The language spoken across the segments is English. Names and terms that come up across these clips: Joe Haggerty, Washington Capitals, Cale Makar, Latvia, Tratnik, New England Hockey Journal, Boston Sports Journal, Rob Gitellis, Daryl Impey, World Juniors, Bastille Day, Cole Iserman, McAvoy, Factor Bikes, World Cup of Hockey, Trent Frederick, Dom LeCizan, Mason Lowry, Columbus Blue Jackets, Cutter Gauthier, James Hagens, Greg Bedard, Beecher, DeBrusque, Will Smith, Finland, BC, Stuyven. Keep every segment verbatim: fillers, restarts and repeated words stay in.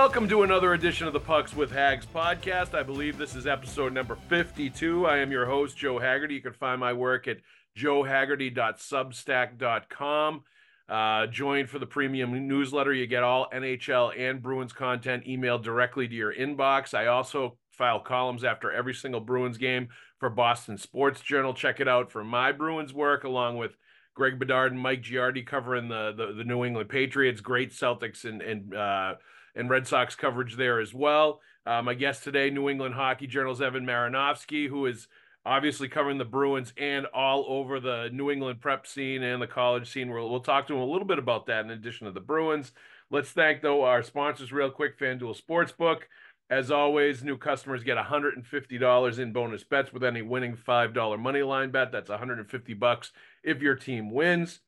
Welcome to another edition of the Pucks with Hags podcast. I believe this is episode number fifty-two. I am your host, Joe Haggerty. You can find my work at joe haggerty dot substack dot com. Uh, join for the premium newsletter. You get all N H L and Bruins content emailed directly to your inbox. I also file columns after every single Bruins game for Boston Sports Journal. Check it out for my Bruins work, along with Greg Bedard and Mike Giardi covering the, the, the New England Patriots, great Celtics and, and, uh, and Red Sox coverage there as well. Uh, my guest today, New England Hockey Journal's Evan Marinofsky, who is obviously covering the Bruins and all over the New England prep scene and the college scene. We'll, we'll talk to him a little bit about that in addition to the Bruins. Let's thank, though, our sponsors real quick, FanDuel Sportsbook. As always, new customers get one hundred fifty dollars in bonus bets with any winning five dollar money line bet. That's one hundred fifty bucks if your team wins.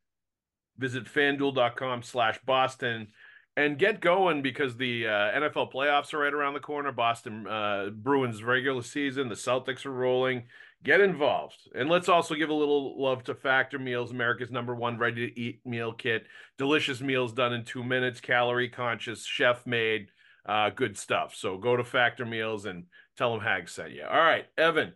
Visit fan duel dot com slash Boston and get going, because the uh, N F L playoffs are right around the corner. Boston uh, Bruins regular season, the Celtics are rolling. Get involved. And let's also give a little love to Factor Meals, America's number one ready-to-eat meal kit. Delicious meals done in two minutes, calorie-conscious, chef-made. Uh, good stuff. So go to Factor Meals and tell them Hag sent you. All right, Evan,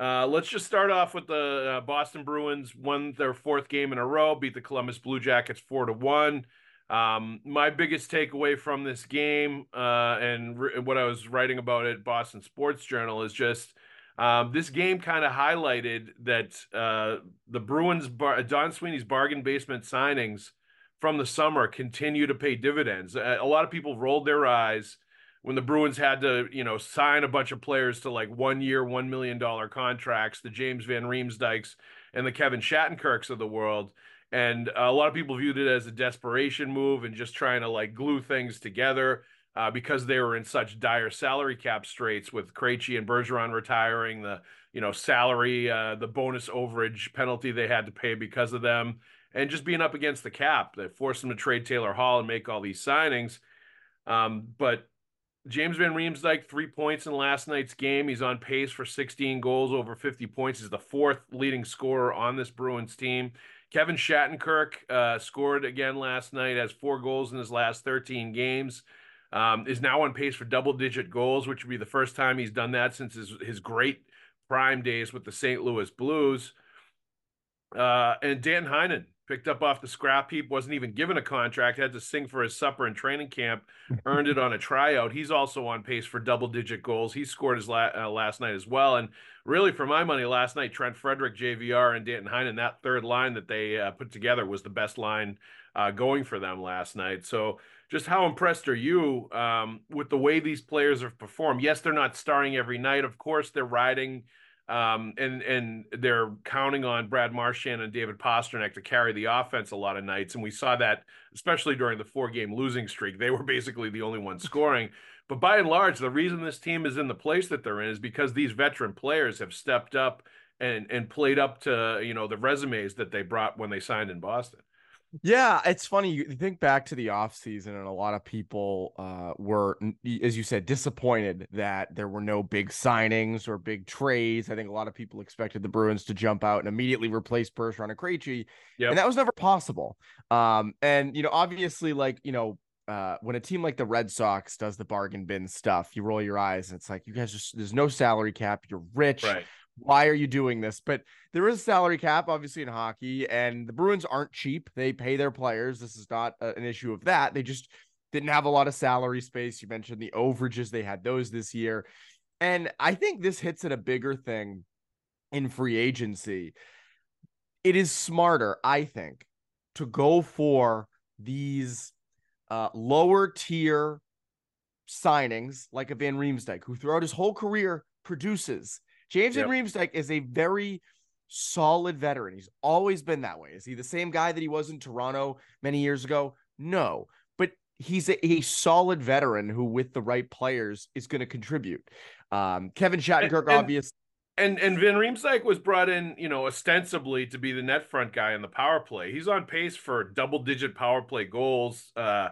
uh, let's just start off with the uh, Boston Bruins won their fourth game in a row, beat the Columbus Blue Jackets four to one. Um, my biggest takeaway from this game uh, and re- what I was writing about at Boston Sports Journal is just um, this game kind of highlighted that uh, the Bruins, bar- Don Sweeney's bargain basement signings from the summer continue to pay dividends. A lot of people rolled their eyes when the Bruins had to, you know, sign a bunch of players to like one year, one million dollars contracts, the James Van Riemsdyks and the Kevin Shattenkirks of the world. And a lot of people viewed it as a desperation move and just trying to like glue things together uh, because they were in such dire salary cap straits with Krejci and Bergeron retiring, the, you know, salary, uh, the bonus overage penalty they had to pay because of them. And just being up against the cap that forced them to trade Taylor Hall and make all these signings. Um, but James Van Riemsdyk, three points in last night's game. He's on pace for sixteen goals, over fifty points. He's the fourth leading scorer on this Bruins team. Kevin Shattenkirk uh, scored again last night, has four goals in his last thirteen games, um, is now on pace for double-digit goals, which would be the first time he's done that since his, his great prime days with the Saint Louis Blues. Uh, and Danton Heinen, picked up off the scrap heap, wasn't even given a contract, had to sing for his supper in training camp, earned it on a tryout. He's also on pace for double-digit goals. He scored his la- uh, last night as well. And really, for my money, last night, Trent Frederick, J V R, and Danton Heinen, that third line that they uh, put together was the best line uh, going for them last night. So just how impressed are you um, with the way these players have performed? Yes, they're not starring every night. Of course, they're riding Um, and and they're counting on Brad Marchand and David Pastrnak to carry the offense a lot of nights. And we saw that, especially during the four-game losing streak. They were basically the only ones scoring. But by and large, the reason this team is in the place that they're in is because these veteran players have stepped up and and played up to, you know, the resumes that they brought when they signed in Boston. Yeah, it's funny. You think back to the offseason, and a lot of people uh, were, as you said, disappointed that there were no big signings or big trades. I think a lot of people expected the Bruins to jump out and immediately replace Bergeron and Krejci, yep. And that was never possible. Um, and, you know, obviously, like, you know, uh, when a team like the Red Sox does the bargain bin stuff, you roll your eyes, and it's like, you guys just, there's no salary cap, you're rich. Right. Why are you doing this? But there is a salary cap, obviously, in hockey, and the Bruins aren't cheap. They pay their players. This is not a, an issue of that. They just didn't have a lot of salary space. You mentioned the overages. They had those this year. And I think this hits at a bigger thing in free agency. It is smarter, I think, to go for these uh, lower tier signings like a Van Riemsdyk, who throughout his whole career produces. James Van yep. Riemsdyk is a very solid veteran. He's always been that way. Is he the same guy that he was in Toronto many years ago? No, but he's a, a solid veteran who, with the right players, is going to contribute. Um, Kevin Shattenkirk, obviously. And, and Van Riemsdyk was brought in, you know, ostensibly to be the net front guy in the power play. He's on pace for double-digit power play goals. Uh,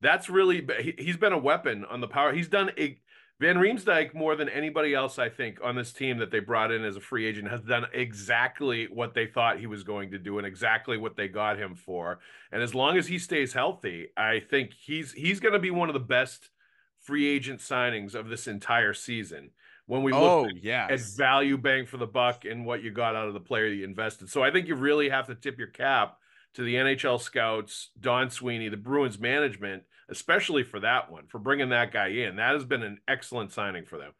that's really – he's been a weapon on the power – he's done a – Van Riemsdyk, more than anybody else, I think, on this team that they brought in as a free agent, has done exactly what they thought he was going to do and exactly what they got him for. And as long as he stays healthy, I think he's he's going to be one of the best free agent signings of this entire season when we oh, look yes. at value bang for the buck and what you got out of the player that you invested. So I think you really have to tip your cap to the N H L scouts, Don Sweeney, the Bruins management, especially for that one, for bringing that guy in. That has been an excellent signing for them.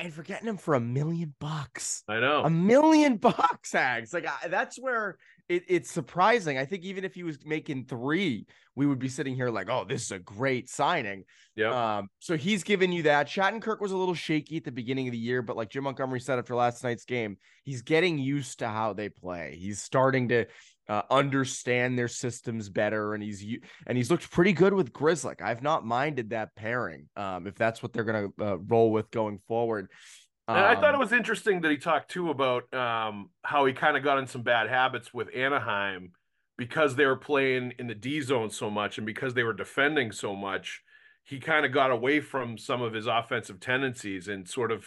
And for getting him for a million bucks. I know. A million bucks, Hags. Like, I, that's where it, it's surprising. I think even if he was making three, we would be sitting here like, oh, this is a great signing. Yeah. Um, so he's given you that. Shattenkirk was a little shaky at the beginning of the year, but like Jim Montgomery said after last night's game, he's getting used to how they play. He's starting to uh, understand their systems better, and he's and he's looked pretty good with Grzelcyk. I've not minded that pairing, um, if that's what they're going to uh, roll with going forward. Um, and I thought it was interesting that he talked, too, about um, how he kind of got in some bad habits with Anaheim because they were playing in the D zone so much and because they were defending so much. He kind of got away from some of his offensive tendencies and sort of,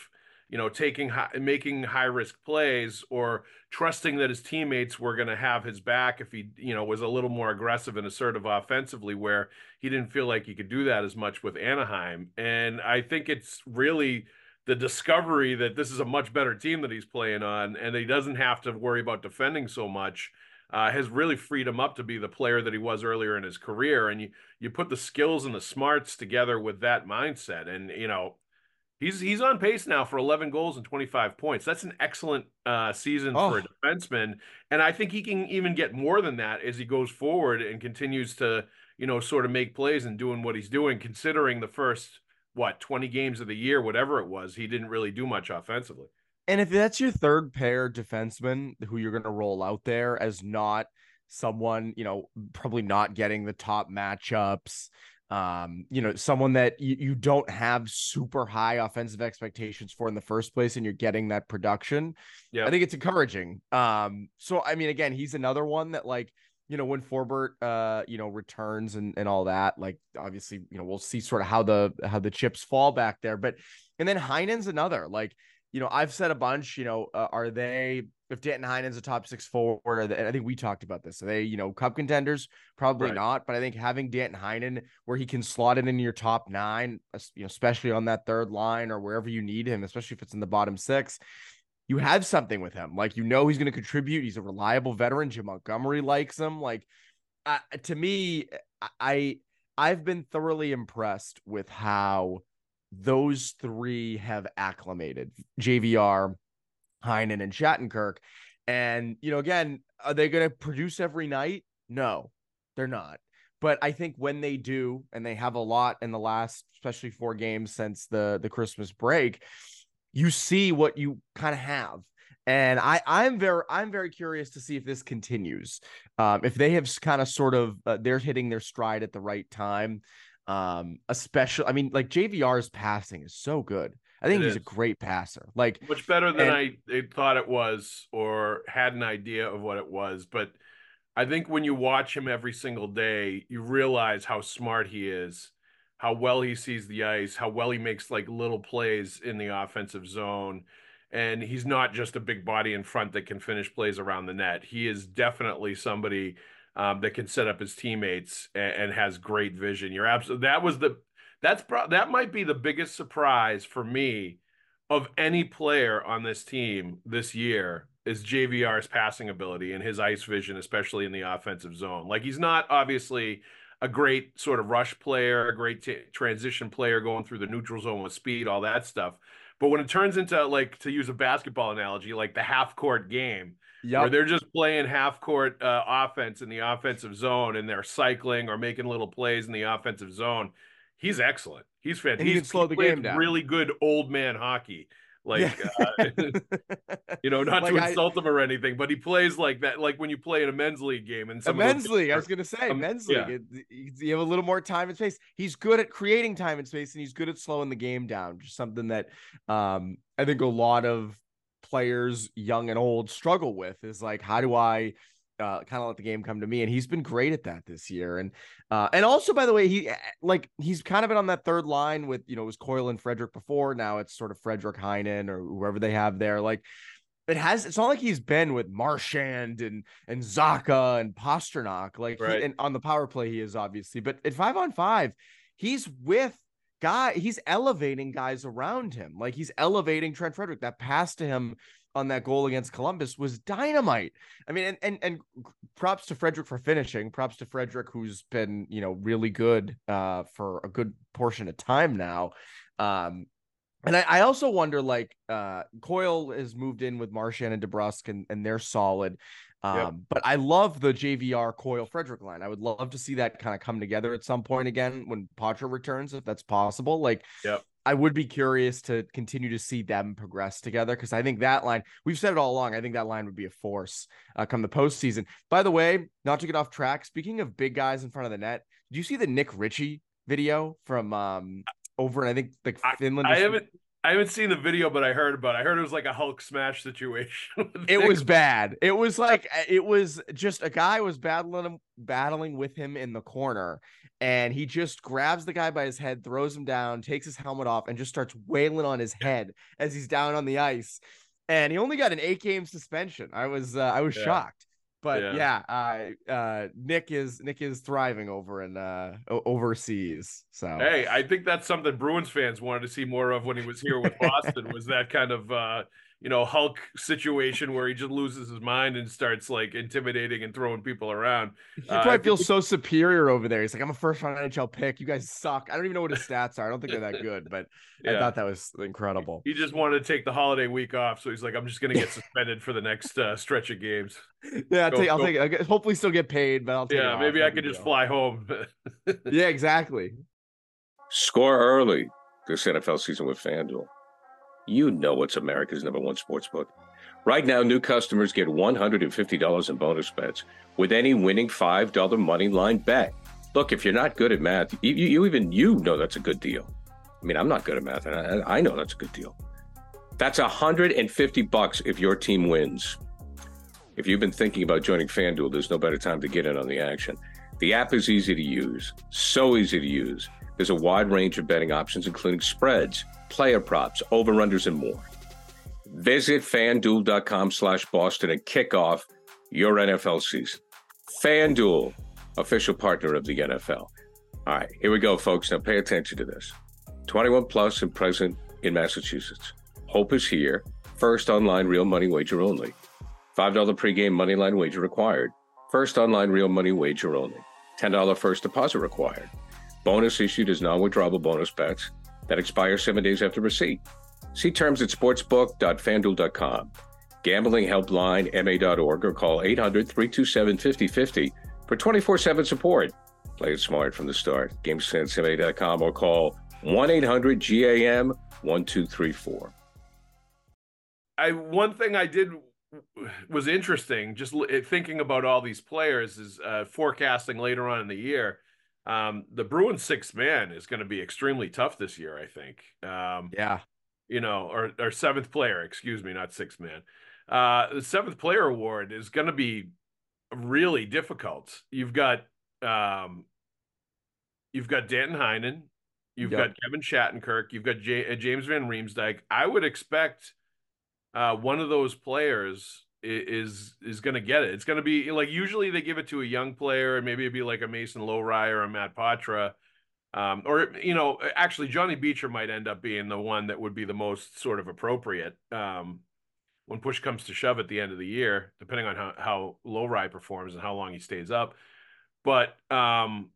you know, taking high, making high-risk plays or trusting that his teammates were going to have his back if he, you know, was a little more aggressive and assertive offensively, where he didn't feel like he could do that as much with Anaheim. And I think it's really the discovery that this is a much better team that he's playing on and that he doesn't have to worry about defending so much uh, has really freed him up to be the player that he was earlier in his career. And you, you put the skills and the smarts together with that mindset and, you know, He's he's on pace now for eleven goals and twenty-five points. That's an excellent uh, season oh. for a defenseman, and I think he can even get more than that as he goes forward and continues to, you know, sort of make plays and doing what he's doing. Considering the first what twenty games of the year, whatever it was, he didn't really do much offensively. And if that's your third pair defenseman who you're going to roll out there as not someone, you know, probably not getting the top matchups. Um, you know, someone that you, you don't have super high offensive expectations for in the first place, and you're getting that production. Yeah, I think it's encouraging. Um, so I mean, again, he's another one that, like, you know, when Forbert, uh, you know, returns and and all that, like, obviously, you know, we'll see sort of how the how the chips fall back there. But and then Heinen's another, like, you know, I've said a bunch, you know, uh, are they, if Danton Heinen's a top six forward, they, I think we talked about this. Are they, you know, cup contenders? Probably right. not. But I think having Danton Heinen where he can slot it in your top nine, you know, especially on that third line or wherever you need him, especially if it's in the bottom six, you have something with him. Like, you know, he's going to contribute. He's a reliable veteran. Jim Montgomery likes him. Like, uh, to me, I, I've been thoroughly impressed with how those three have acclimated: J V R, Heinen, and Shattenkirk. And, you know, again, are they going to produce every night? No, they're not. But I think when they do, and they have a lot in the last, especially four games since the, the Christmas break, you see what you kind of have. And I, I'm very, I'm very curious to see if this continues. Um, if they have kind of sort of, uh, they're hitting their stride at the right time. Um, especially, I mean, like, J V R's passing is so good. I think it he's is. a great passer, like much better than and, I thought it was, or had an idea of what it was. But I think when you watch him every single day, you realize how smart he is, how well he sees the ice, how well he makes like little plays in the offensive zone. And he's not just a big body in front that can finish plays around the net. He is definitely somebody Um, that can set up his teammates and, and has great vision. You're absolutely, that was the, that's pro- that might be the biggest surprise for me of any player on this team this year is J V R's passing ability and his ice vision, especially in the offensive zone. Like, he's not obviously a great sort of rush player, a great t- transition player going through the neutral zone with speed, all that stuff. But when it turns into, like, to use a basketball analogy, like the half court game, yep. where they're just playing half-court uh, offense in the offensive zone, and they're cycling or making little plays in the offensive zone. He's excellent. He's fantastic. He can slow the game down. Really good old man hockey. Like, yeah. uh, you know, not like to insult I, him or anything, but he plays like that. Like when you play in a men's league game. And some a men's league, are, I was going to say, um, men's yeah. league. It, you have a little more time and space. He's good at creating time and space, and he's good at slowing the game down. Just something that um, I think a lot of players, young and old, struggle with is like, how do I uh, kind of let the game come to me? And he's been great at that this year. And uh, and also, by the way, he like he's kind of been on that third line with, you know, it was Coyle and Frederick before. Now it's sort of Frederick, Heinen, or whoever they have there. Like, it has. It's not like he's been with Marchand and and Zaka and Pastrnak. Like, right. he, and on the power play, he is obviously, but at five on five, he's with guy, he's elevating guys around him. Like, he's elevating Trent Frederick. That pass to him on that goal against Columbus was dynamite. I mean, and, and, and props to Frederick for finishing, props to Frederick, who's been, you know, really good uh, for a good portion of time now. Um, and I, I also wonder, like, uh, Coyle has moved in with Marchand and DeBrusque, and, and they're solid. Um, yep. But I love the J V R Coyle Frederick line. I would love to see that kind of come together at some point again when Poitras returns, if that's possible. Like, yep. I would be curious to continue to see them progress together, because I think that line, we've said it all along, I think that line would be a force uh, come the postseason. By the way, not to get off track, speaking of big guys in front of the net, did you see the Nick Ritchie video from um, over in, I think, like Finland? I, I haven't. I haven't seen the video, but I heard about it. I heard it was like a Hulk smash situation. It Nick. was bad. It was like, it was just a guy was battling him, battling with him in the corner, and he just grabs the guy by his head, throws him down, takes his helmet off, and just starts wailing on his head as he's down on the ice. And he only got an eight game suspension. I was, uh, I was yeah. shocked, but yeah, yeah uh, uh, Nick is, Nick is thriving over in uh, overseas. So, hey, I think that's something Bruins fans wanted to see more of when he was here with Boston was that kind of, uh, you know, Hulk situation where he just loses his mind and starts like intimidating and throwing people around. He probably uh, feels so superior over there. He's like, I'm a first round N H L pick. You guys suck. I don't even know what his stats are. I don't think they're that good, but yeah. I thought that was incredible. He just wanted to take the holiday week off. So he's like, I'm just going to get suspended for the next uh, stretch of games. Yeah. I'll go, take, I'll take I'll hopefully still get paid, but I'll take Yeah. Maybe I could just fly home. Yeah, exactly. Score early this N F L season with FanDuel. You know it's America's number one sportsbook. Right now, new customers get one hundred fifty dollars in bonus bets with any winning five dollar money line bet. Look, if you're not good at math, you, you even you know that's a good deal. I mean, I'm not good at math, and I, I know that's a good deal. That's one hundred fifty bucks if your team wins. If you've been thinking about joining FanDuel, there's no better time to get in on the action. The app is easy to use, so easy to use. There's a wide range of betting options, including spreads, player props, over-unders, and more. Visit FanDuel.com slash Boston and kick off your N F L season. FanDuel, official partner of the N F L. All right, here we go, folks. Now pay attention to this. twenty-one plus and present in Massachusetts. Hope is here. First online real money wager only. five dollar pregame money line wager required. First online real money wager only. ten dollar first deposit required. Bonus issued as non-withdrawable bonus bets that expire seven days after receipt. See terms at sportsbook dot fanduel dot com. Gambling helpline, M A dot org, or call eight hundred, three two seven, five oh five oh for twenty-four seven support. Play it smart from the start. Game Sense M A dot com or call one eight hundred G A M one two three four. I, one thing I did was interesting, just thinking about all these players, is uh, forecasting later on in the year. Um, the Bruins sixth man is going to be extremely tough this year, I think. Um, yeah. You know, or, or seventh player, excuse me, not sixth man. Uh, the seventh player award is going to be really difficult. You've got, um, you've got Danton Heinen, you've yep. got Kevin Shattenkirk, you've got J- James Van Riemsdyk. I would expect uh, one of those players is is going to get it. It's going to be like, usually they give it to a young player, and maybe it'd be like a Mason Lowry or a Matt Poitras. Um, or, you know, actually Johnny Beecher might end up being the one that would be the most sort of appropriate um, when push comes to shove at the end of the year, depending on how, how Lowry performs and how long he stays up. But um,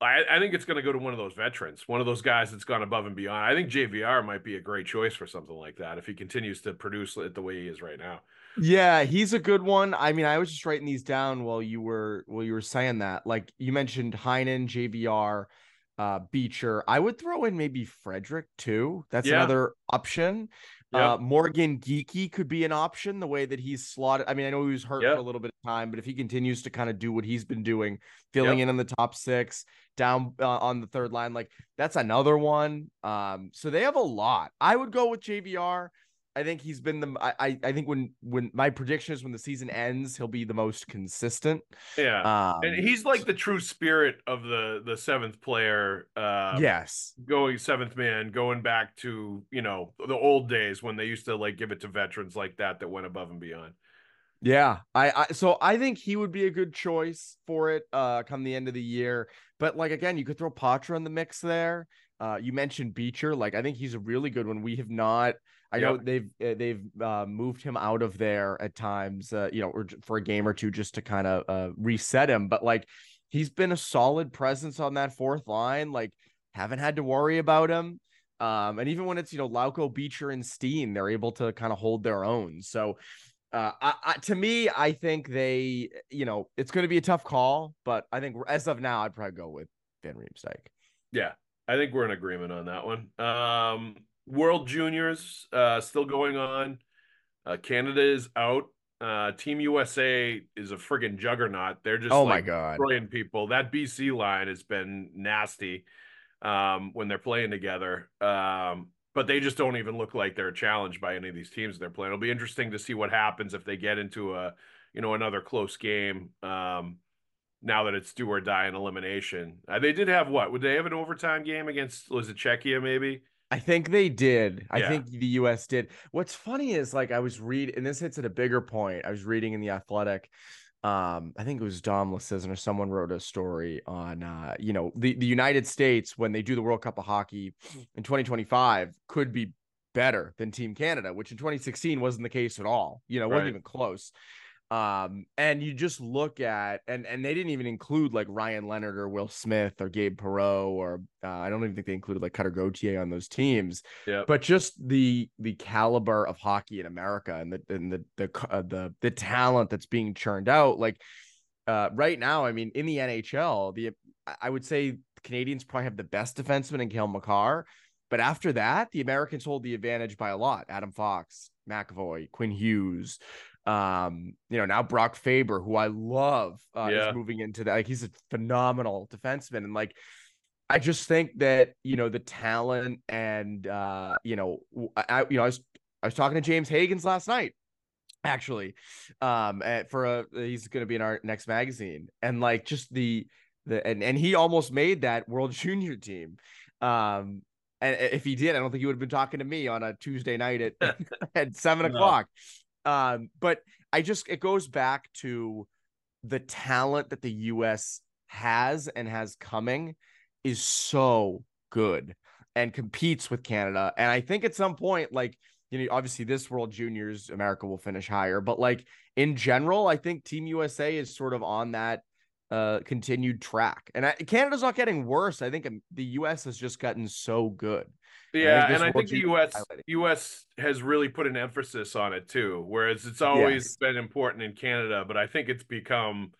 I, I think it's going to go to one of those veterans, one of those guys that's gone above and beyond. I think J V R might be a great choice for something like that if he continues to produce it the way he is right now. Yeah, he's a good one. I mean, I was just writing these down while you were while you were saying that. Like you mentioned, Heinen, J V R, uh, Beecher. I would throw in maybe Frederick too. That's yeah. another option. Yeah. Uh, Morgan Geekie could be an option. The way that he's slotted. I mean, I know he was hurt yeah. for a little bit of time, but if he continues to kind of do what he's been doing, filling yeah. in on the top six, down uh, on the third line, like that's another one. Um, so they have a lot. I would go with J V R. I think he's been the, I I think when, when my prediction is when the season ends, he'll be the most consistent. Yeah. Um, and he's like the true spirit of the, the seventh player. Uh, yes. Going seventh man, going back to, you know, the old days when they used to like give it to veterans like that, that went above and beyond. Yeah. I, I so I think he would be a good choice for it uh, come the end of the year. But like, again, you could throw Poitras in the mix there. Uh, you mentioned Beecher. Like, I think he's a really good one. We have not, I yep. know they've, they've uh, moved him out of there at times, uh, you know, or for a game or two just to kind of uh, reset him. But like, he's been a solid presence on that fourth line. Like, haven't had to worry about him. Um, and even when it's, you know, Lauco, Beecher and Steen, they're able to kind of hold their own. So uh, I, I, to me, I think they, you know, it's going to be a tough call, but I think as of now, I'd probably go with Van Riemsdyk. Yeah. I think we're in agreement on that one. Um, World Juniors uh, still going on. Uh, Canada is out. Uh, Team U S A is a friggin' juggernaut. They're just oh like my God. Brilliant people. That B C line has been nasty um, when they're playing together. Um, but they just don't even look like they're challenged by any of these teams they're playing. It'll be interesting to see what happens if they get into a, you know, another close game. Um, now that it's do or die in elimination. Uh, they did have what? Would they have an overtime game against, was it Czechia maybe? I think they did. Yeah. I think the U S did. What's funny is like I was reading, and this hits at a bigger point. I was reading in The Athletic. Um, I think it was Dom LeCizan or someone wrote a story on, uh, you know, the, the United States, when they do the World Cup of Hockey in twenty twenty-five, could be better than Team Canada, which in twenty sixteen wasn't the case at all. You know, it wasn't right. even close. Um, and you just look at, and, and they didn't even include like Ryan Leonard or Will Smith or Gabe Perreault, or, uh, I don't even think they included like Cutter Gauthier on those teams, yep. but just the, the caliber of hockey in America and the, and the, the, uh, the, the talent that's being churned out. Like, uh, right now, I mean, in the N H L, the, I would say Canadians probably have the best defenseman in Cale Makar, but after that, the Americans hold the advantage by a lot. Adam Fox, McAvoy, Quinn Hughes, Um, you know, now Brock Faber, who I love, uh, yeah. is moving into that. Like, he's a phenomenal defenseman. And like, I just think that, you know, the talent and, uh, you know, I, you know, I was, I was talking to James Hagens last night, actually, um, at, for a, he's going to be in our next magazine, and like, just the, the, and, and he almost made that World Junior team. Um, and if he did, I don't think he would have been talking to me on a Tuesday night at, at seven no. o'clock. Um, but I just, it goes back to the talent that the U S has and has coming is so good and competes with Canada. And I think at some point, like, you know, obviously this World Juniors, America will finish higher, but like in general, I think Team U S A is sort of on that, uh, continued track, and I, Canada's not getting worse. I think the U S has just gotten so good. Yeah, and I think, and I think the U S U S has really put an emphasis on it too, whereas it's always yes. been important in Canada, but I think it's become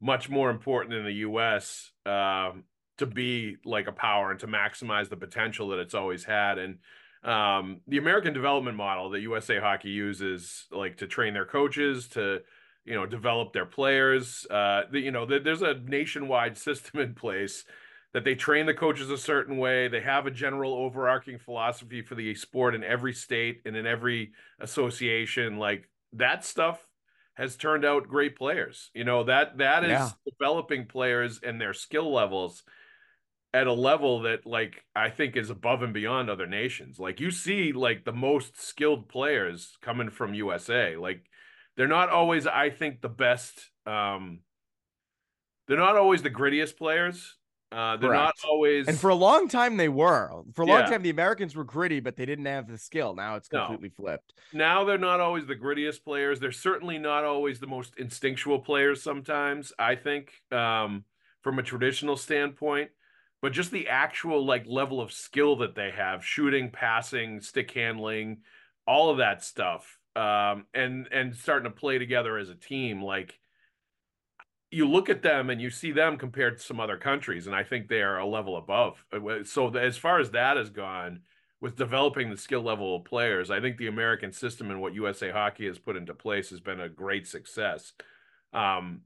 much more important in the U S um, to be like a power and to maximize the potential that it's always had. And um, the American development model that U S A Hockey uses, like to train their coaches, to you know develop their players. Uh, the, you know, the, there's a nationwide system in place that they train the coaches a certain way. They have a general overarching philosophy for the sport in every state and in every association. Like that stuff has turned out great players. You know, that, that is yeah. developing players and their skill levels at a level that like, I think is above and beyond other nations. Like you see like the most skilled players coming from U S A. Like they're not always, I think the best, um, they're not always the grittiest players. Uh, they're Correct. Not always, and for a long time they were. For a long yeah. time, the Americans were gritty, but they didn't have the skill. Now it's completely no. flipped. Now they're not always the grittiest players. They're certainly not always the most instinctual players. Sometimes I think, um, from a traditional standpoint, but just the actual like level of skill that they have, shooting, passing, stick handling, all of that stuff, um, and and starting to play together as a team, like. You look at them and you see them compared to some other countries, and I think they are a level above. So as far as that has gone with developing the skill level of players, I think the American system and what U S A Hockey has put into place has been a great success. Um,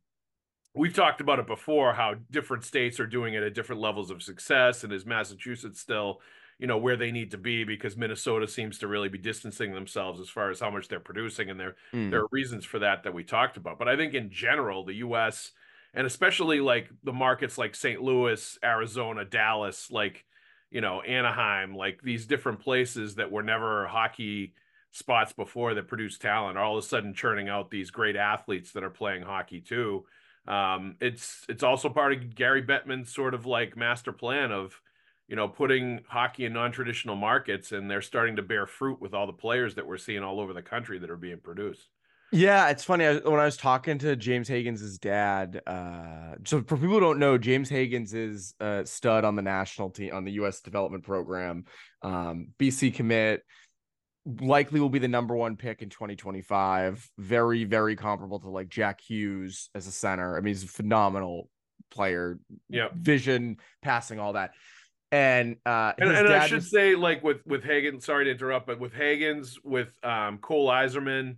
we've talked about it before, how different states are doing it at different levels of success, and is Massachusetts still, you know, where they need to be, because Minnesota seems to really be distancing themselves as far as how much they're producing. And there, mm. there are reasons for that, that we talked about, but I think in general, the U S and especially like the markets like Saint Louis, Arizona, Dallas, like, you know, Anaheim, like these different places that were never hockey spots before that produce talent, are all of a sudden churning out these great athletes that are playing hockey too. Um, it's, it's also part of Gary Bettman's sort of like master plan of, you know, putting hockey in non-traditional markets, and they're starting to bear fruit with all the players that we're seeing all over the country that are being produced. Yeah, it's funny. I, when I was talking to James Hagens' dad, uh, so for people who don't know, James Hagens is a stud on the national team, on the U S development program, um, B C commit, likely will be the number one pick in twenty twenty-five. Very, very comparable to like Jack Hughes as a center. I mean, he's a phenomenal player. Yeah, vision, passing, all that. And uh, and, and I should was... say, like with with Hagens, sorry to interrupt, but with Hagens, with um, Cole Iserman,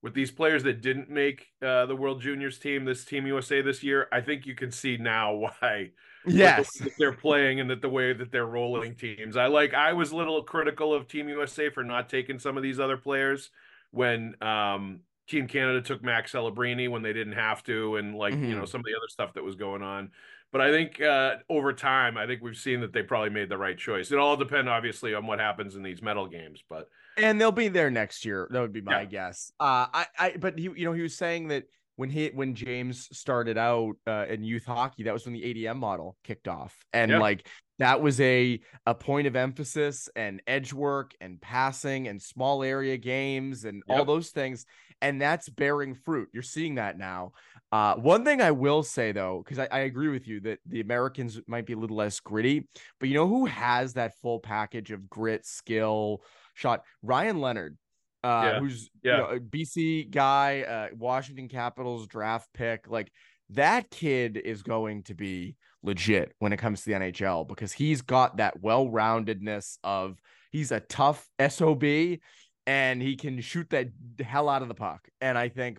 with these players that didn't make uh, the World Juniors team, this Team U S A this year, I think you can see now why. Yes, the way that they're playing and that the way that they're rolling teams. I like. I was a little critical of Team U S A for not taking some of these other players when um, Team Canada took Max Celebrini when they didn't have to, and like mm-hmm. you know some of the other stuff that was going on. But I think uh, over time, I think we've seen that they probably made the right choice. It all depends, obviously, on what happens in these medal games, but and they'll be there next year. That would be my yeah. guess. Uh, I, I, but he, you know, he was saying that when he, when James started out uh, in youth hockey, that was when the A D M model kicked off, and yeah. like that was a a point of emphasis and edge work and passing and small area games and yep. all those things. And that's bearing fruit. You're seeing that now. Uh, one thing I will say, though, because I, I agree with you that the Americans might be a little less gritty, but you know who has that full package of grit, skill, shot? Ryan Leonard, uh, yeah. who's yeah. you know, a B C guy, uh, Washington Capitals draft pick. Like that kid is going to be legit when it comes to the N H L because he's got that well-roundedness of he's a tough S O B. And he can shoot that hell out of the puck. And I think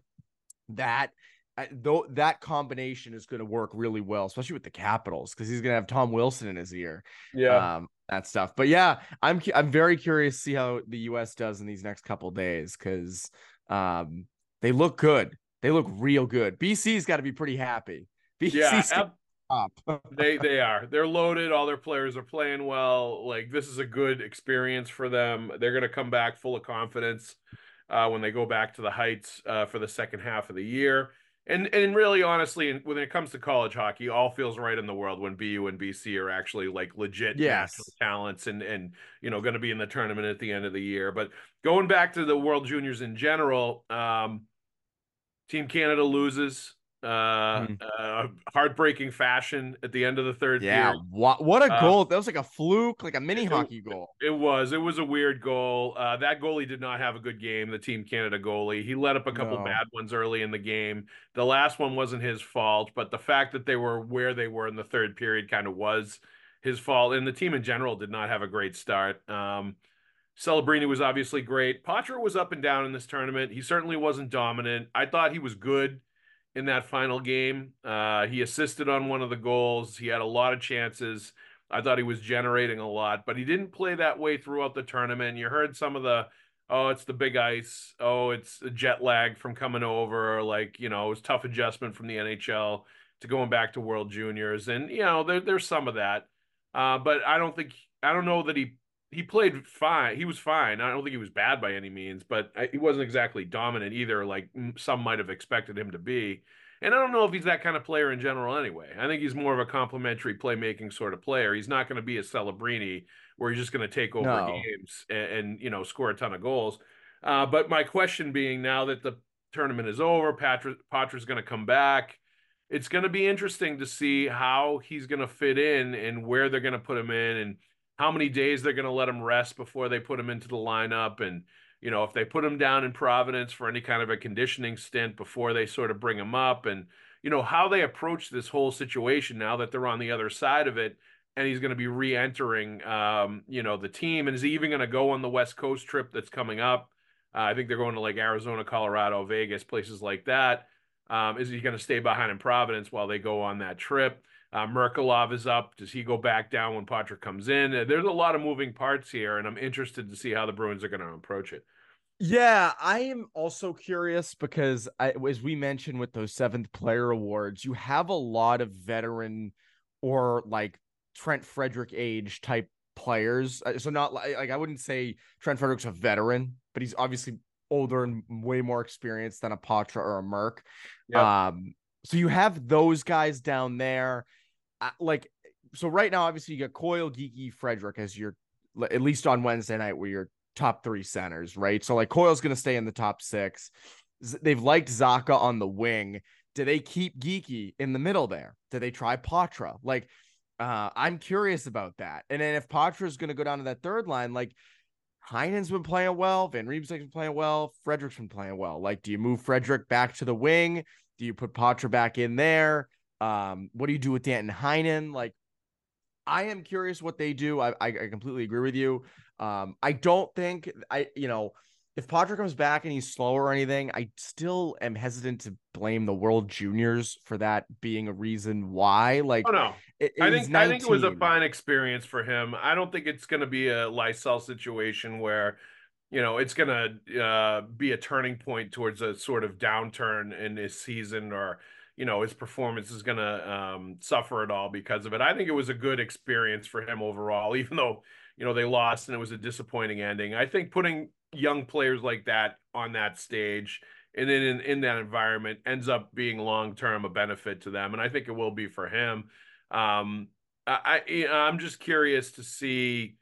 that though that combination is going to work really well, especially with the Capitals, because he's going to have Tom Wilson in his ear. Yeah, um, that stuff. But yeah, I'm I'm very curious to see how the U S does in these next couple of days because um, they look good. They look real good. B C's got to be pretty happy. B C's yeah, ab- up. they they are. They're loaded. All their players are playing well. Like this is a good experience for them. They're going to come back full of confidence uh, when they go back to the heights uh, for the second half of the year. And and really, honestly, when it comes to college hockey, all feels right in the world when B U and B C are actually like legit yes. national talents and and you know going to be in the tournament at the end of the year. But going back to the World Juniors in general, um, Team Canada loses. Uh, mm. uh, heartbreaking fashion at the end of the third yeah, period. What, what a goal. Uh, that was like a fluke, like a mini it, hockey goal. It was. It was a weird goal. Uh, that goalie did not have a good game, the Team Canada goalie. He let up a couple no. bad ones early in the game. The last one wasn't his fault, but the fact that they were where they were in the third period kind of was his fault. And the team in general did not have a great start. Um, Celebrini was obviously great. Poitras was up and down in this tournament. He certainly wasn't dominant. I thought he was good in that final game. Uh, he assisted on one of the goals. He had a lot of chances. I thought he was generating a lot, but he didn't play that way throughout the tournament. You heard some of the, oh, it's the big ice. Oh, it's a jet lag from coming over. Like, you know, it was tough adjustment from the N H L to going back to World Juniors. And, you know, there, there's some of that. Uh, but I don't think, I don't know that he, he played fine. He was fine. I don't think he was bad by any means, but he wasn't exactly dominant either, like some might have expected him to be. And I don't know if he's that kind of player in general anyway. I think he's more of a complimentary playmaking sort of player. He's not going to be a Celebrini where he's just going to take over no. games and, and, you know, score a ton of goals. Uh, but my question being now that the tournament is over, Poitras Poitras going to come back. It's going to be interesting to see how he's going to fit in and where they're going to put him in and how many days they're going to let him rest before they put him into the lineup. And, you know, if they put him down in Providence for any kind of a conditioning stint before they sort of bring him up and, you know, how they approach this whole situation now that they're on the other side of it and he's going to be re-entering, um, you know, the team. And is he even going to go on the West Coast trip that's coming up? Uh, I think they're going to like Arizona, Colorado, Vegas, places like that. Um, is he going to stay behind in Providence while they go on that trip? Uh, Merkulov is up. Does he go back down when Poitras comes in? Uh, there's a lot of moving parts here, and I'm interested to see how the Bruins are going to approach it. Yeah, I am also curious because, I, as we mentioned with those seventh player awards, you have a lot of veteran or like Trent Frederick age type players. So not like, like I wouldn't say Trent Frederick's a veteran, but he's obviously older and way more experienced than a Poitras or a Merk. Yep. Um, so you have those guys down there. Like so right now, obviously, you got Coyle, Geekie, Frederick as your, at least on Wednesday night, were your top three centers, right? So like Coyle's going to stay in the top six. They've liked Zaka on the wing. Do they keep Geekie in the middle there? Do they try Poitras? Like, uh, I'm curious about that. And then if Poitras is going to go down to that third line, like Heinen's been playing well, Van Riemsdyk's been playing well, Frederick's been playing well. Like, do you move Frederick back to the wing? Do you put Poitras back in there? Um, what do you do with Danton Heinen? Like, I am curious what they do. I, I, I completely agree with you. Um, I don't think I, you know, if Poitras comes back and he's slower or anything, I still am hesitant to blame the World Juniors for that being a reason why. Like, oh, no, it, it I think I think it was a fine experience for him. I don't think it's going to be a Lysell situation where, you know, it's going to uh, be a turning point towards a sort of downturn in this season, or, you know, his performance is going to um, suffer at all because of it. I think it was a good experience for him overall, even though, you know, they lost and it was a disappointing ending. I think putting young players like that on that stage and then in, in that environment ends up being long-term a benefit to them. And I think it will be for him. Um, I, I, I'm just curious to see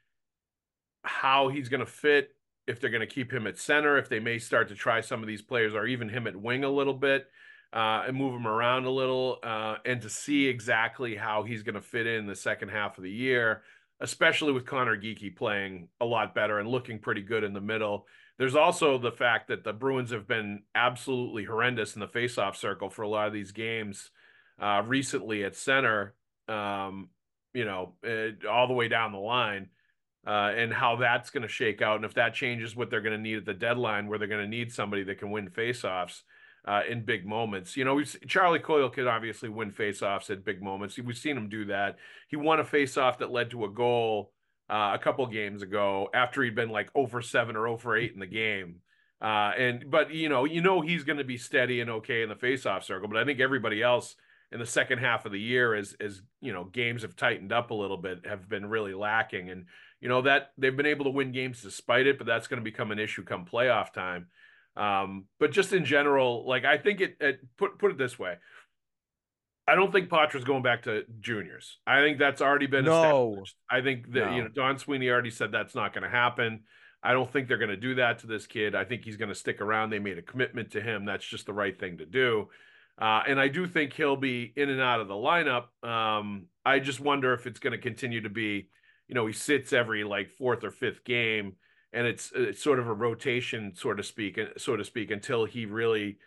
how he's going to fit, if they're going to keep him at center, if they may start to try some of these players or even him at wing a little bit. Uh, and move him around a little, uh, and to see exactly how he's going to fit in the second half of the year, especially with Connor Geekie playing a lot better and looking pretty good in the middle. There's also the fact that the Bruins have been absolutely horrendous in the faceoff circle for a lot of these games uh, recently at center, um, you know, uh, all the way down the line, uh, and how that's going to shake out. And if that changes what they're going to need at the deadline, where they're going to need somebody that can win faceoffs, Uh, in big moments. You know, we've, Charlie Coyle could obviously win faceoffs at big moments. We've seen him do that. He won a faceoff that led to a goal uh, a couple games ago after he'd been like oh for seven or oh for eight in the game. Uh, and But, you know, you know he's going to be steady and okay in the faceoff circle, but I think everybody else in the second half of the year is, is, you know, games have tightened up a little bit, have been really lacking. And, you know, that they've been able to win games despite it, but that's going to become an issue come playoff time. Um, but just in general, like, I think it, it put, put it this way. I don't think Poitras going back to juniors. I think that's already been no. established. I think that, no. you know, Don Sweeney already said that's not going to happen. I don't think they're going to do that to this kid. I think he's going to stick around. They made a commitment to him. That's just the right thing to do. Uh, and I do think he'll be in and out of the lineup. Um, I just wonder if it's going to continue to be, you know, he sits every like fourth or fifth game. And it's, it's sort of a rotation, so to speak, so to speak, until he really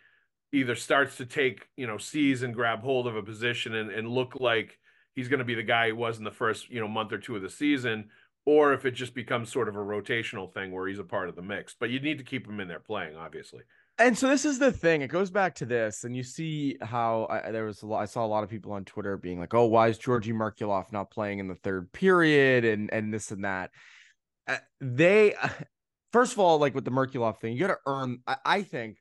either starts to take, you know, seize and grab hold of a position and, and look like he's going to be the guy he was in the first, you know, month or two of the season, or if it just becomes sort of a rotational thing where he's a part of the mix. But you need to keep him in there playing, obviously. And so this is the thing. It goes back to this, and you see how I, there was a lot, I saw a lot of people on Twitter being like, "Oh, why is Georgii Merkulov not playing in the third period?" and and this and that. Uh, they uh, first of all, like with the Merkulov thing, you got to earn. I, I think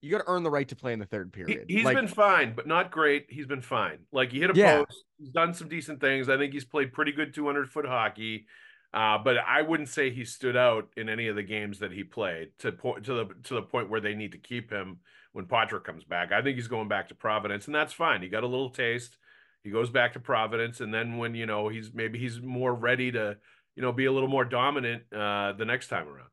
you got to earn the right to play in the third period. He, he's like, been fine, but not great. He's been fine. Like, he hit a yeah. post. He's done some decent things. I think he's played pretty good two hundred foot hockey, uh, but I wouldn't say he stood out in any of the games that he played to point to the to the point where they need to keep him when Poitras comes back. I think he's going back to Providence, and that's fine. He got a little taste. He goes back to Providence, and then when you know he's maybe he's more ready to, you know, be a little more dominant uh, the next time around.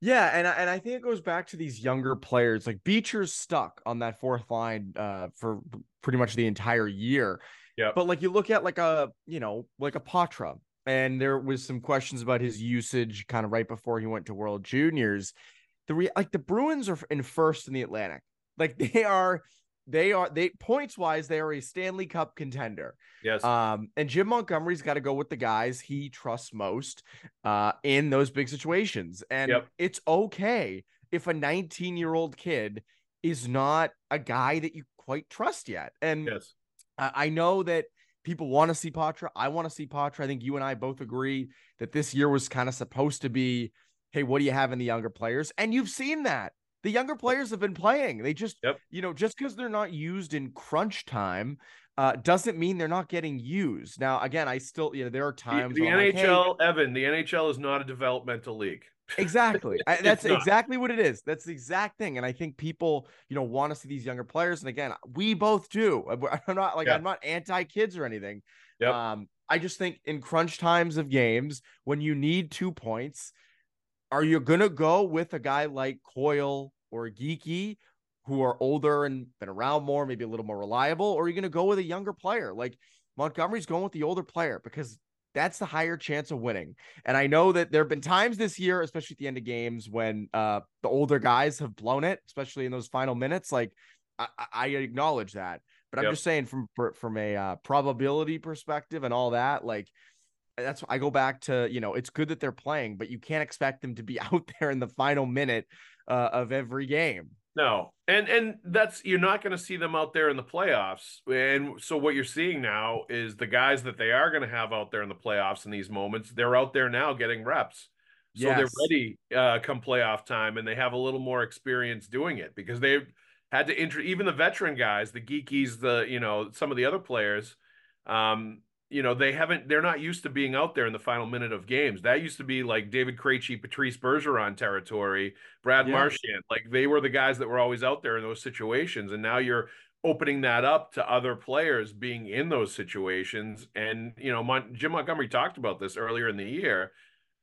Yeah, and, and I think it goes back to these younger players. Like, Beecher's stuck on that fourth line uh, for pretty much the entire year. Yeah. But, like, you look at, like, a, you know, like a Poitras, and there was some questions about his usage kind of right before he went to World Juniors. The re- Like, the Bruins are in first in the Atlantic. Like, they are – They are they points wise, they are a Stanley Cup contender. Yes. Um, and Jim Montgomery's got to go with the guys he trusts most uh, in those big situations. And yep. it's okay if a nineteen year old kid is not a guy that you quite trust yet. And yes. uh, I know that people want to see Poitras. I want to see Poitras. I think you and I both agree that this year was kind of supposed to be, hey, what do you have in the younger players? And you've seen that. The younger players have been playing. They just, yep. you know, just because they're not used in crunch time uh, doesn't mean they're not getting used. Now, again, I still, you know, there are times the, the N H L, like, hey, Evan, the N H L is not a developmental league. Exactly. I, that's not. exactly what it is. That's the exact thing. And I think people, you know, want to see these younger players. And again, we both do. I'm not like, yeah. I'm not anti kids or anything. Yep. Um, I just think in crunch times of games, when you need two points, are you going to go with a guy like Coyle or Geekie, who are older and been around more, maybe a little more reliable, or are you going to go with a younger player? Like, Montgomery's going with the older player because that's the higher chance of winning. And I know that there have been times this year, especially at the end of games, when uh, the older guys have blown it, especially in those final minutes. Like, I, I acknowledge that. But I'm yep. just saying from from a uh, probability perspective and all that, like, that's I go back to, you know, it's good that they're playing, but you can't expect them to be out there in the final minute uh, of every game. No. And and that's, you're not going to see them out there in the playoffs. And so what you're seeing now is the guys that they are going to have out there in the playoffs in these moments, they're out there now getting reps. So yes. they're ready uh, come playoff time, and they have a little more experience doing it because they've had to inter- even the veteran guys, the Geekies, the, you know, some of the other players, um, you know, they haven't, they're not used to being out there in the final minute of games. That used to be like David Krejci, Patrice Bergeron territory, Brad yeah. Marchand. Like, they were the guys that were always out there in those situations. And now you're opening that up to other players being in those situations. And, you know, Mon- Jim Montgomery talked about this earlier in the year,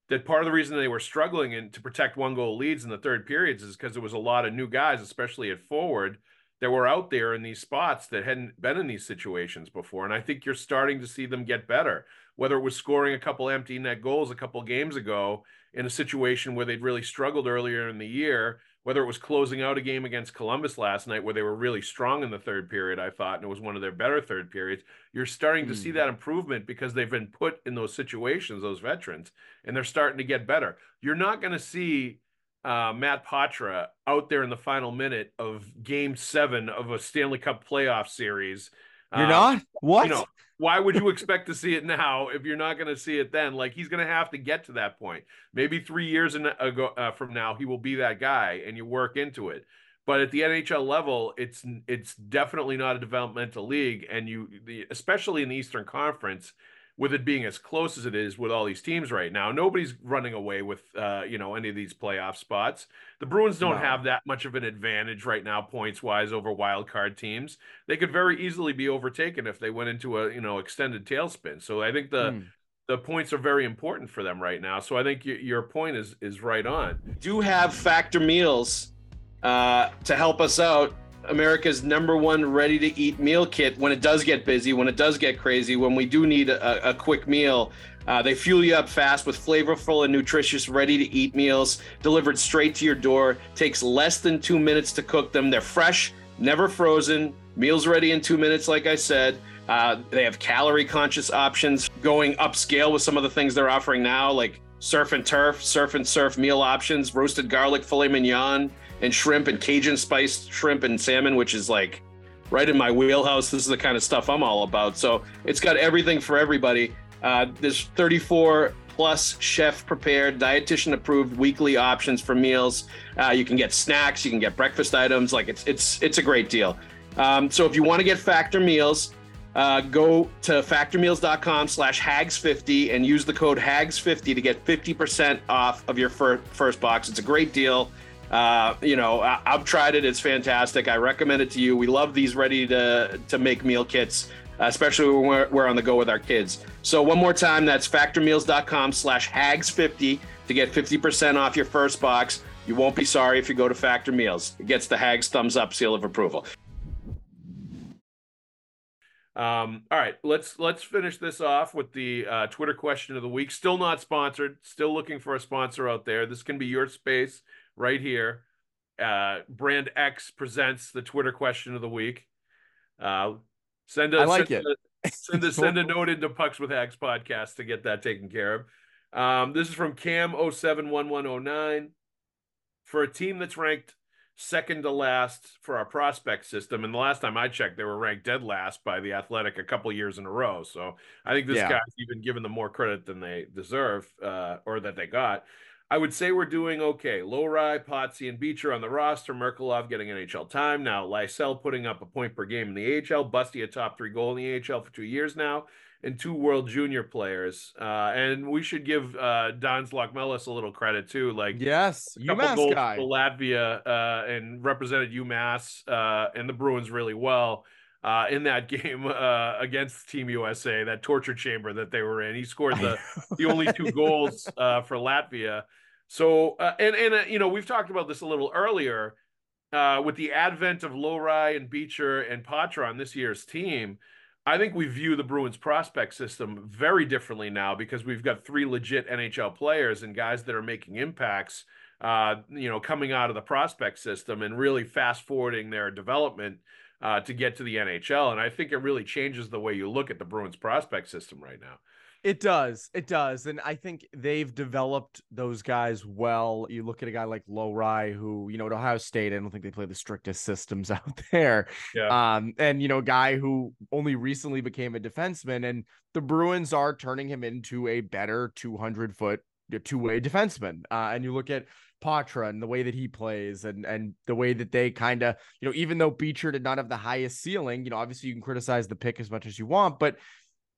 that part of the reason they were struggling in to protect one goal leads in the third periods is because there was a lot of new guys, especially at forward, that were out there in these spots that hadn't been in these situations before. And I think you're starting to see them get better, whether it was scoring a couple empty net goals a couple games ago in a situation where they'd really struggled earlier in the year, whether it was closing out a game against Columbus last night where they were really strong in the third period, I thought, and it was one of their better third periods. You're starting to mm. see that improvement because they've been put in those situations, those veterans, and they're starting to get better. You're not going to see Uh, Matt Poitras out there in the final minute of game seven of a Stanley Cup playoff series. You're um, not? What? You know, why would you expect to see it now if you're not going to see it then? Like, he's going to have to get to that point. Maybe three years in, ago, uh, from now, he will be that guy, and you work into it. But at the N H L level, it's it's definitely not a developmental league, and you, the, especially in the Eastern Conference, with it being as close as it is with all these teams right now, nobody's running away with, uh, you know, any of these playoff spots. The Bruins don't no. have that much of an advantage right now, points wise, over wild card teams. They could very easily be overtaken if they went into a, you know, extended tailspin. So I think the, mm. the points are very important for them right now. So I think y- your point is, is right on. Do have Factor Meals uh, to help us out. America's number one ready-to-eat meal kit when it does get busy, when it does get crazy, when we do need a, a quick meal. Uh, they fuel you up fast with flavorful and nutritious ready-to-eat meals delivered straight to your door. Takes less than two minutes to cook them. They're fresh, never frozen. Meals ready in two minutes, like I said. Uh, they have calorie-conscious options, going upscale with some of the things they're offering now, like surf and turf, surf and surf meal options, roasted garlic, filet mignon, and shrimp, and Cajun spiced shrimp and salmon, which is like right in my wheelhouse. This is the kind of stuff I'm all about. So it's got everything for everybody. Uh, there's thirty-four plus chef prepared, dietitian approved weekly options for meals. Uh, you can get snacks, you can get breakfast items. Like, it's it's it's a great deal. Um, so if you want to get Factor Meals, uh, go to factormeals.com slash hags50 and use the code hags fifty to get fifty percent off of your fir- first box. It's a great deal. Uh, you know, I, I've tried it. It's fantastic. I recommend it to you. We love these ready to, to make meal kits, especially when we're, we're on the go with our kids. So one more time, that's factormeals.com slash hags50 to get fifty percent off your first box. You won't be sorry if you go to Factor Meals. It gets the Hags thumbs up seal of approval. Um, all right, let's let's finish this off with the uh, Twitter question of the week. Still not sponsored. Still looking for a sponsor out there. This can be your space. Right here, uh, Brand X presents the Twitter question of the week. Uh, send a, I like send, it. a send a send a note into Pucks with Hags podcast to get that taken care of. Um, this is from Cam oh seven one one oh nine. For a team that's ranked second to last for our prospect system, and the last time I checked, they were ranked dead last by The Athletic a couple years in a row. So I think this yeah. guy's even given them more credit than they deserve uh, or that they got. I would say we're doing okay. Lowry, Potsy, and Beecher on the roster. Merkulov getting N H L time now. Lysell putting up a point per game in the A H L. Busty a top three goal in the A H L for two years now. And two World Junior players. Uh, and we should give uh, Don Sweeney a little credit, too. Like, yes, UMass goals guy. For Latvia uh, and represented UMass uh, and the Bruins really well. uh, in that game uh, against Team U S A, that torture chamber that they were in. He scored the the only two goals uh, for Latvia. So, uh, and, and uh, you know, we've talked about this a little earlier uh, with the advent of Lowry and Beecher and Poitras on this year's team. I think we view the Bruins prospect system very differently now because we've got three legit N H L players and guys that are making impacts, uh, you know, coming out of the prospect system and really fast forwarding their development uh, to get to the N H L. And I think it really changes the way you look at the Bruins prospect system right now. It does. It does. And I think they've developed those guys well. You look at a guy like Lowry, who, you know, at Ohio State, I don't think they play the strictest systems out there. Yeah. Um, and, you know, a guy who only recently became a defenseman, and the Bruins are turning him into a better two hundred foot two-way defenseman. Uh, and you look at Poitras and the way that he plays, and and the way that they kind of, you know, even though Beecher did not have the highest ceiling, you know, obviously you can criticize the pick as much as you want, but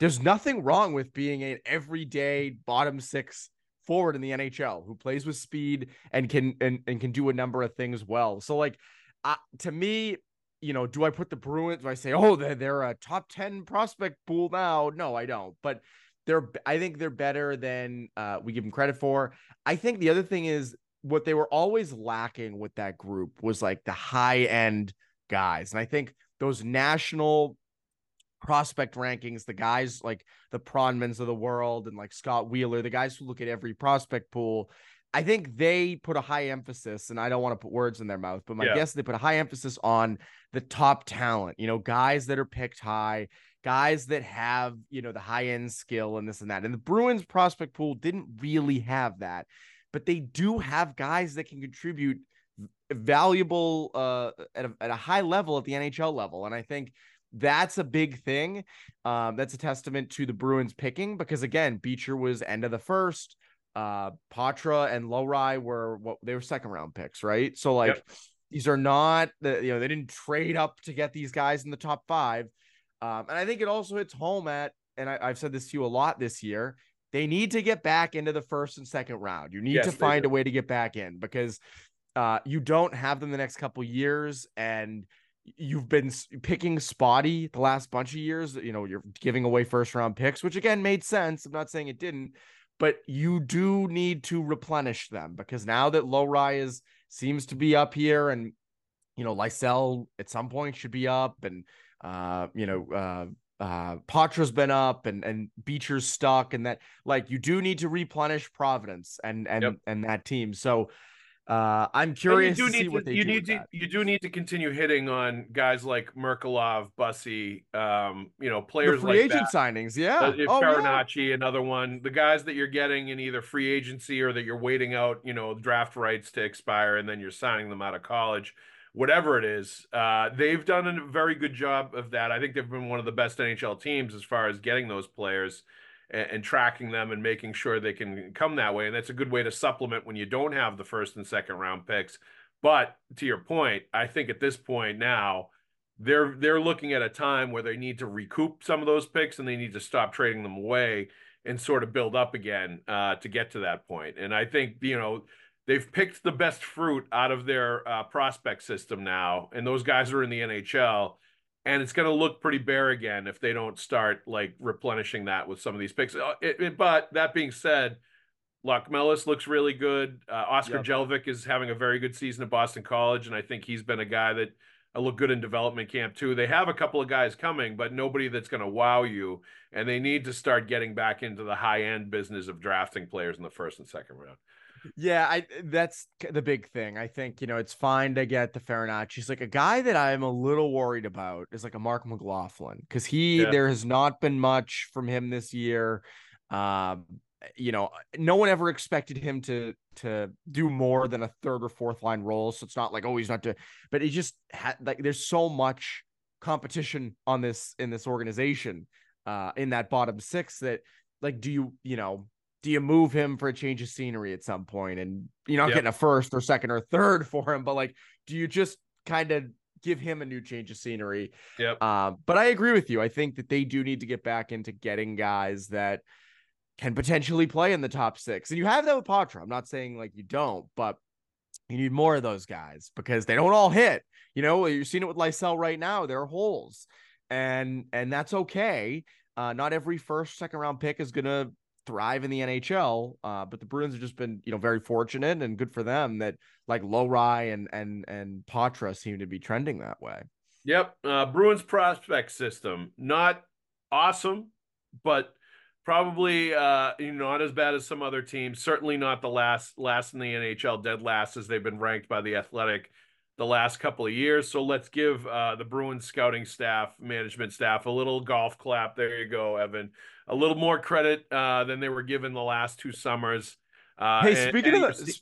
there's nothing wrong with being an everyday bottom six forward in the N H L who plays with speed and can and, and can do a number of things well. So, like, uh, to me, you know, do I put the Bruins, do I say, oh, they're, they're a top ten prospect pool now? No, I don't. But they're, I think they're better than uh, we give them credit for. I think the other thing is what they were always lacking with that group was, like, the high-end guys. And I think those national prospect rankings, the guys like the Pronmans of the world and like Scott Wheeler, the guys who look at every prospect pool, I think they put a high emphasis, and I don't want to put words in their mouth, but my yeah. guess, they put a high emphasis on the top talent, you know, guys that are picked high, guys that have, you know, the high end skill and this and that. And the Bruins prospect pool didn't really have that, but they do have guys that can contribute valuable uh, at, a, at a high level at the N H L level. And I think that's a big thing. Um, that's a testament to the Bruins picking, because again, Beecher was end of the first, uh, Poitras and Lowry were what they were second round picks, right? So like, yep. these are not the, you know, they didn't trade up to get these guys in the top five. Um, and I think it also hits home at, and I, I've said this to you a lot this year, they need to get back into the first and second round. You need yes, to find do. a way to get back in, because uh, you don't have them the next couple years, and you've been picking spotty the last bunch of years. You know, you're giving away first round picks, which again made sense. I'm not saying it didn't, but you do need to replenish them, because now that Lowry is seems to be up here, and, you know, Lysell at some point should be up, and, uh, you know, uh, uh, Poitras been up, and, and Beecher's stuck, and that, like, you do need to replenish Providence and, and, yep. and that team. So, Uh, I'm curious to see what they do. You do need to continue hitting on guys like Merkulov, Bussy, um, you know, players like that. Free agent signings, yeah. Farinacci, another one. The guys that you're getting in either free agency or that you're waiting out, you know, draft rights to expire, and then you're signing them out of college, whatever it is. Uh, they've done a very good job of that. I think they've been one of the best N H L teams as far as getting those players and tracking them and making sure they can come that way. And that's a good way to supplement when you don't have the first and second round picks. But to your point, I think at this point now, they're they're looking at a time where they need to recoup some of those picks, and they need to stop trading them away and sort of build up again uh, to get to that point. And I think, you know, they've picked the best fruit out of their uh, prospect system now, and those guys are in the N H L. And it's going to look pretty bare again if they don't start, like, replenishing that with some of these picks. It, it, but that being said, Lochmellis looks really good. Uh, Oscar yep. Jelvik is having a very good season at Boston College, and I think he's been a guy that uh, looked good in development camp too. They have a couple of guys coming, but nobody that's going to wow you. And they need to start getting back into the high-end business of drafting players in the first and second round. Yeah, I that's the big thing. I think, you know, it's fine to get the Farinacci's. Like, a guy that I'm a little worried about is like a Mark McLaughlin, because he yeah. there has not been much from him this year. Um, you know, no one ever expected him to to do more than a third or fourth line role. So it's not like, oh, he's not to, but he just had, like, there's so much competition on this in this organization, uh, in that bottom six, that, like, do you you know. Do you move him for a change of scenery at some point? And you're not yep. getting a first or second or third for him, but, like, do you just kind of give him a new change of scenery? Yep. Um, but I agree with you. I think that they do need to get back into getting guys that can potentially play in the top six. And you have that with Poitras. I'm not saying, like, you don't, but you need more of those guys, because they don't all hit. You know, you're seeing it with Lysell right now. There are holes. and and that's okay. Uh, not every first, second round pick is going to thrive in the N H L, uh, but the Bruins have just been, you know, very fortunate, and good for them that like Lowry and and and Poitras seem to be trending that way. Yep, uh, Bruins prospect system, not awesome, but probably uh, you know, not as bad as some other teams. Certainly not the last last in the N H L, dead last as they've been ranked by The Athletic the last couple of years. So let's give uh, the Bruins scouting staff, management staff, a little golf clap. There you go, Evan. A little more credit uh, than they were given the last two summers. Uh, hey, and, speaking and of the,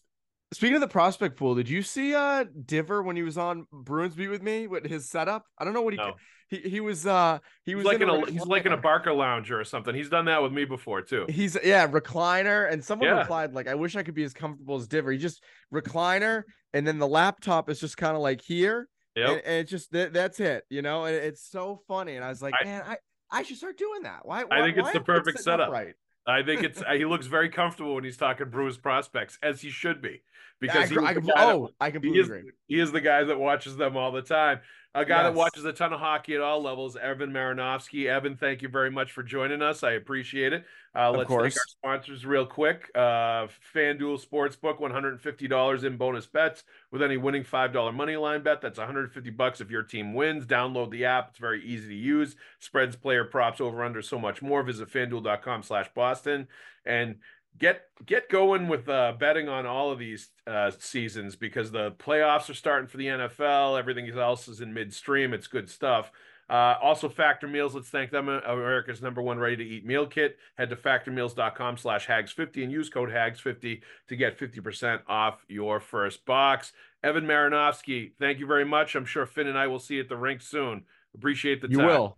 speaking of the prospect pool, did you see uh, Diver when he was on Bruins Beat with me with his setup? I don't know what he no. he he was. Uh, he he's was like in a, a he's like in a Barker lounger or something. He's done that with me before too. He's yeah recliner, and someone yeah. replied like, "I wish I could be as comfortable as Diver." He just recliner. And then the laptop is just kind of like here, yep. and, and it's just that, that's it, you know. And it's so funny. And I was like, I, man, I, I should start doing that. Why? why I think why it's the perfect setup. Right? I think it's he looks very comfortable when he's talking Bruins prospects, as he should be, because yeah, I, he I, I, oh, that, I completely he is, agree. He is the guy that watches them all the time. A guy yes. that watches a ton of hockey at all levels. Evan Marinofsky. Evan, thank you very much for joining us. I appreciate it. Uh, let's thank our sponsors real quick. Uh, FanDuel Sportsbook, one hundred fifty dollars in bonus bets with any winning five dollar money line bet. That's one hundred fifty dollars if your team wins. Download the app. It's very easy to use. Spreads, player props, over, under, so much more. Visit FanDuel.com slash Boston and get get going with uh, betting on all of these uh, seasons, because the playoffs are starting for the N F L. Everything else is in midstream. It's good stuff. Uh, also, Factor Meals. Let's thank them. America's number one ready-to-eat meal kit. Head to factormeals.com slash hags50 and use code hags fifty to get fifty percent off your first box. Evan Marinofsky, thank you very much. I'm sure Finn and I will see you at the rink soon. Appreciate the time. You will.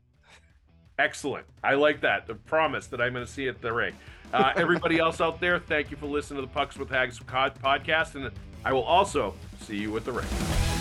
Excellent. I like that. The promise that I'm going to see at the rink. Uh, everybody else out there, thank you for listening to the Pucks with Hags podcast, and I will also see you at the rink.